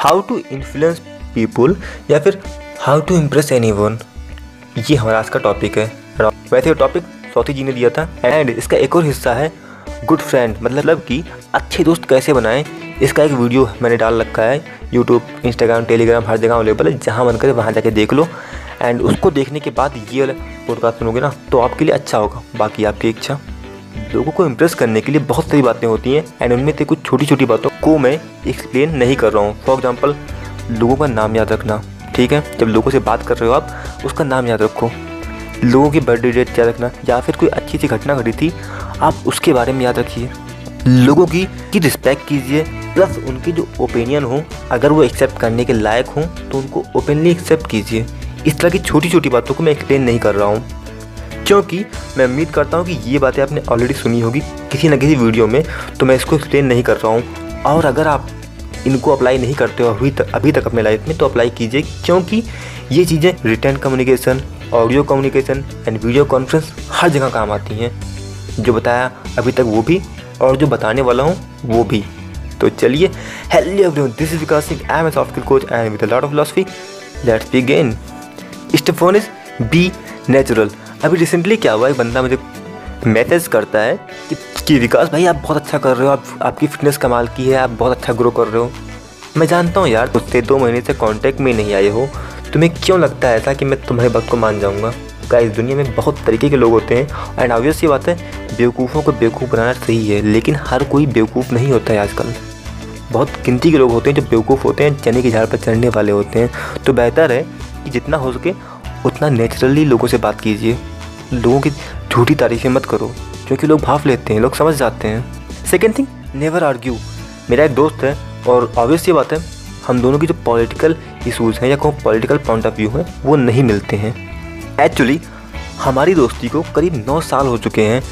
How to influence people या फिर how to impress anyone, ये हमारा आज का टॉपिक है। वैसे ये टॉपिक स्वाति जी ने दिया था एंड इसका एक और हिस्सा है गुड फ्रेंड, मतलब कि अच्छे दोस्त कैसे बनाएं। इसका एक वीडियो मैंने डाल रखा है यूट्यूब, इंस्टाग्राम, टेलीग्राम, हर जगह अवेलेबल है, जहाँ मन करे वहाँ जाके देख लो। एंड उसको देखने के बाद ये वाला पॉडकास्ट सुनोगे ना तो आपके लिए अच्छा होगा, बाकी आपकी इच्छा। लोगों को इम्प्रेस करने के लिए बहुत सारी बातें होती हैं एंड उनमें से कुछ छोटी छोटी बातों को मैं एक्सप्लेन नहीं कर रहा हूँ। फॉर एग्जांपल, लोगों का नाम याद रखना, ठीक है, जब लोगों से बात कर रहे हो आप उसका नाम याद रखो। लोगों की बर्थडे डेट याद रखना, या फिर कोई अच्छी सी घटना घटी थी आप उसके बारे में याद रखिए। लोगों की रिस्पेक्ट कीजिए, प्लस उनके जो ओपिनियन हो अगर वो एक्सेप्ट करने के लायक हों तो उनको ओपनली एक्सेप्ट कीजिए। इस तरह की छोटी छोटी बातों को मैं एक्सप्लेन नहीं कर रहा हूँ, क्योंकि मैं उम्मीद करता हूँ कि ये बातें आपने ऑलरेडी सुनी होगी किसी न किसी वीडियो में, तो मैं इसको एक्सप्लेन नहीं कर रहा हूँ। और अगर आप इनको अप्लाई नहीं करते हो अभी तक अपने लाइफ में, तो अप्लाई कीजिए, क्योंकि ये चीज़ें return communication, audio communication and video conference हर जगह काम आती हैं। जो बताया अभी तक वो भी, और जो बताने वाला हूँ वो भी। तो चलिए, hello everyone, this is Vikas Singh, I am a software coach and with a lot of philosophy. Let's begin. Step one is be natural. अभी रिसेंटली क्या हुआ, एक बंदा मुझे मैसेज करता है कि विकास भाई आप बहुत अच्छा कर रहे हो, आपकी फ़िटनेस कमाल की है, आप बहुत अच्छा ग्रो कर रहे हो। मैं जानता हूँ यार, उससे 2 महीने से कांटेक्ट में नहीं आए हो, तुम्हें क्यों लगता है ऐसा कि मैं तुम्हारी बात को मान जाऊँगा। क्या इस दुनिया में बहुत तरीके के लोग होते हैं एंड ऑब्वियस ये बात है, बेवकूफ़ों को बेवकूफ़ बनाना सही है, लेकिन हर कोई बेवकूफ़ नहीं होता है। आजकल बहुत गिनती के लोग होते हैं जो बेवकूफ़ होते हैं, चने की झाड़ पर चढ़ने वाले होते हैं। तो बेहतर है कि जितना हो सके उतना नेचुरली लोगों से बात कीजिए। लोगों की झूठी तारीफ़ें मत करो, क्योंकि लोग भाप लेते हैं, लोग समझ जाते हैं। Second thing, never argue. मेरा एक दोस्त है और ऑब्वियस ये बात है, हम दोनों की जो पॉलिटिकल इशूज़ हैं या कोई पॉलिटिकल पॉइंट ऑफ व्यू है वो नहीं मिलते हैं। एक्चुअली हमारी दोस्ती को करीब 9 साल हो चुके हैं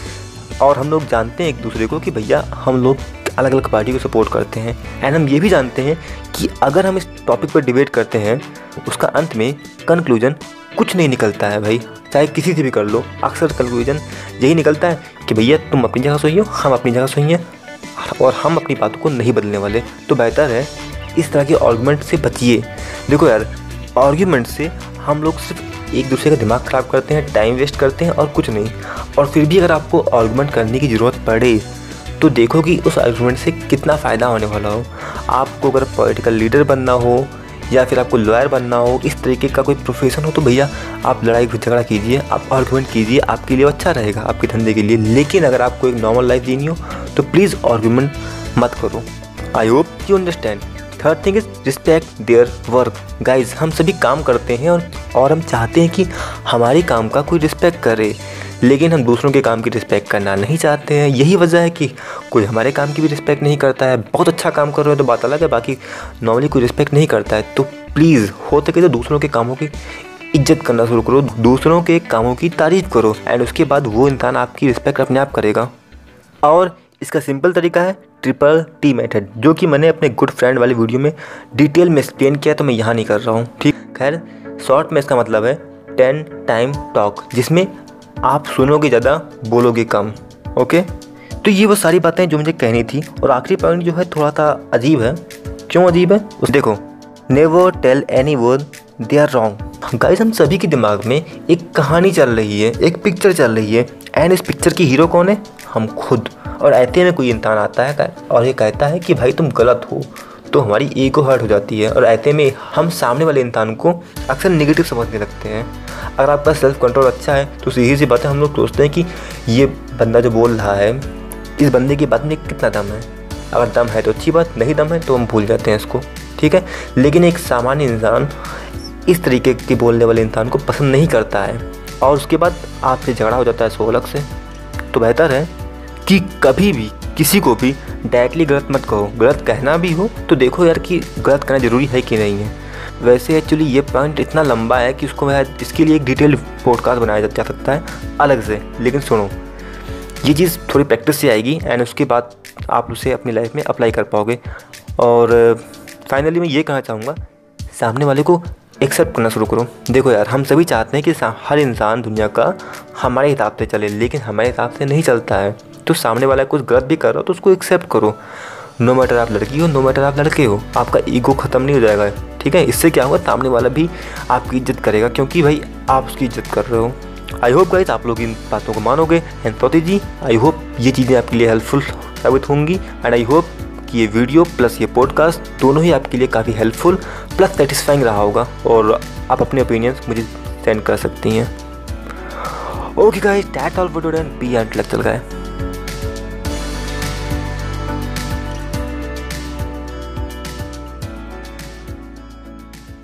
और हम लोग जानते हैं एक दूसरे को कि भैया हम लोग अलग अलग पार्टी को सपोर्ट करते हैं। एंड हम ये भी जानते हैं कि अगर हम इस टॉपिक पर डिबेट करते हैं उसका अंत में कंक्लूजन कुछ नहीं निकलता है भाई, चाहे किसी से भी कर लो, अक्सर कंक्लूजन यही निकलता है कि भैया तुम अपनी जगह सही हो, हम अपनी जगह सही हैं और हम अपनी बातों को नहीं बदलने वाले। तो बेहतर है इस तरह के आर्गूमेंट से बचिए। देखो यार, आर्गूमेंट से हम लोग सिर्फ एक दूसरे का दिमाग ख़राब करते हैं, टाइम वेस्ट करते हैं और कुछ नहीं। और फिर भी अगर आपको आर्गूमेंट करने की ज़रूरत पड़े तो देखो कि उस आर्गूमेंट से कितना फ़ायदा होने वाला हो। आपको अगर पॉलिटिकल लीडर बनना हो या फिर आपको लॉयर बनना हो, इस तरीके का कोई प्रोफेशन हो, तो भैया आप लड़ाई झगड़ा कीजिए, आप आर्गूमेंट कीजिए, आपके लिए अच्छा रहेगा, आपके धंधे के लिए। लेकिन अगर आपको एक नॉर्मल लाइफ जीनी हो तो प्लीज़ आर्गूमेंट मत करो। I hope you understand. Third thing is respect their work. Guys, हम सभी काम करते हैं और हम चाहते हैं कि हमारे काम का कोई रिस्पेक्ट करे, लेकिन हम दूसरों के काम की रिस्पेक्ट करना नहीं चाहते हैं। यही वजह है कि कोई हमारे काम की भी रिस्पेक्ट नहीं करता है। बहुत अच्छा काम कर रहे हो तो बात अलग है, बाकी नॉर्मली कोई रिस्पेक्ट नहीं करता है। तो प्लीज़ हो सके तो दूसरों के कामों की इज्जत करना शुरू करो, दूसरों के कामों की तारीफ़ करो एंड उसके बाद वो इंसान आपकी रिस्पेक्ट अपने आप करेगा। और इसका सिंपल तरीका है TTT मेथड, जो कि मैंने अपने गुड फ्रेंड वाले वीडियो में डिटेल में एक्सप्लेन किया, तो मैं यहाँ नहीं कर रहा हूँ, ठीक। खैर, शॉर्ट में इसका मतलब है 10 टाइम टॉक, जिसमें आप सुनोगे ज़्यादा, बोलोगे कम। ओके, तो ये वो सारी बातें जो मुझे कहनी थी। और आखिरी पॉइंट जो है थोड़ा सा अजीब है। क्यों अजीब है? देखो, never tell anyone they are wrong. Guys, हम सभी के दिमाग में एक कहानी चल रही है, एक पिक्चर चल रही है एंड इस पिक्चर की हीरो कौन है? हम खुद। और ऐसे में कोई इंसान आता है और ये कहता है कि भाई तुम गलत हो, तो हमारी ईगो हर्ट हो जाती है और ऐसे में हम सामने वाले इंसान को अक्सर नेगेटिव समझने लगते हैं। अगर आपका सेल्फ कंट्रोल अच्छा है तो सीधी सी बात है, हम लोग सोचते हैं कि ये बंदा जो बोल रहा है, इस बंदे की बात में कितना दम है। अगर दम है तो अच्छी बात, नहीं दम है तो हम भूल जाते हैं इसको, ठीक है। लेकिन एक सामान्य इंसान इस तरीके के बोलने वाले इंसान को पसंद नहीं करता है और उसके बाद आपसे झगड़ा हो जाता है सो अलग से। तो बेहतर है कि कभी भी किसी को भी डायरेक्टली गलत मत कहो। गलत कहना भी हो तो देखो यार कि गलत कहना ज़रूरी है कि नहीं है। वैसे एक्चुअली ये पॉइंट इतना लंबा है कि उसको इसके लिए एक डिटेल पॉडकास्ट बनाया जा सकता है अलग से। लेकिन सुनो, ये चीज़ थोड़ी प्रैक्टिस से आएगी एंड उसके बाद आप उसे अपनी लाइफ में अप्लाई कर पाओगे। और फाइनली मैं ये कहना चाहूँगा, सामने वाले को एक्सेप्ट करना शुरू करो। देखो यार, हम सभी चाहते हैं कि हर इंसान दुनिया का हमारे हिसाब से चले, लेकिन हमारे हिसाब से नहीं चलता है। तो सामने वाला कुछ गलत भी कर रहा हो तो उसको एक्सेप्ट करो। नो मैटर आप लड़की हो, नो मैटर आप लड़के हो, आपका ईगो ख़त्म नहीं हो जाएगा। ठीक है, इससे क्या होगा, सामने वाला भी आपकी इज्जत करेगा, क्योंकि भाई आप उसकी इज्जत कर रहे हो। आई होप गाइस आप लोग इन बातों को मानोगे। And Sauti ji, I hope ये चीज़ें आपके लिए हेल्पफुल साबित होंगी। एंड आई होप कि ये वीडियो प्लस ये पॉडकास्ट दोनों ही आपके लिए काफ़ी हेल्पफुल प्लस सेटिस्फाइंग रहा होगा, और आप अपने ओपिनियंस मुझे सेंड कर सकती हैं। Okay guys, that's all for today, be intellectual guys.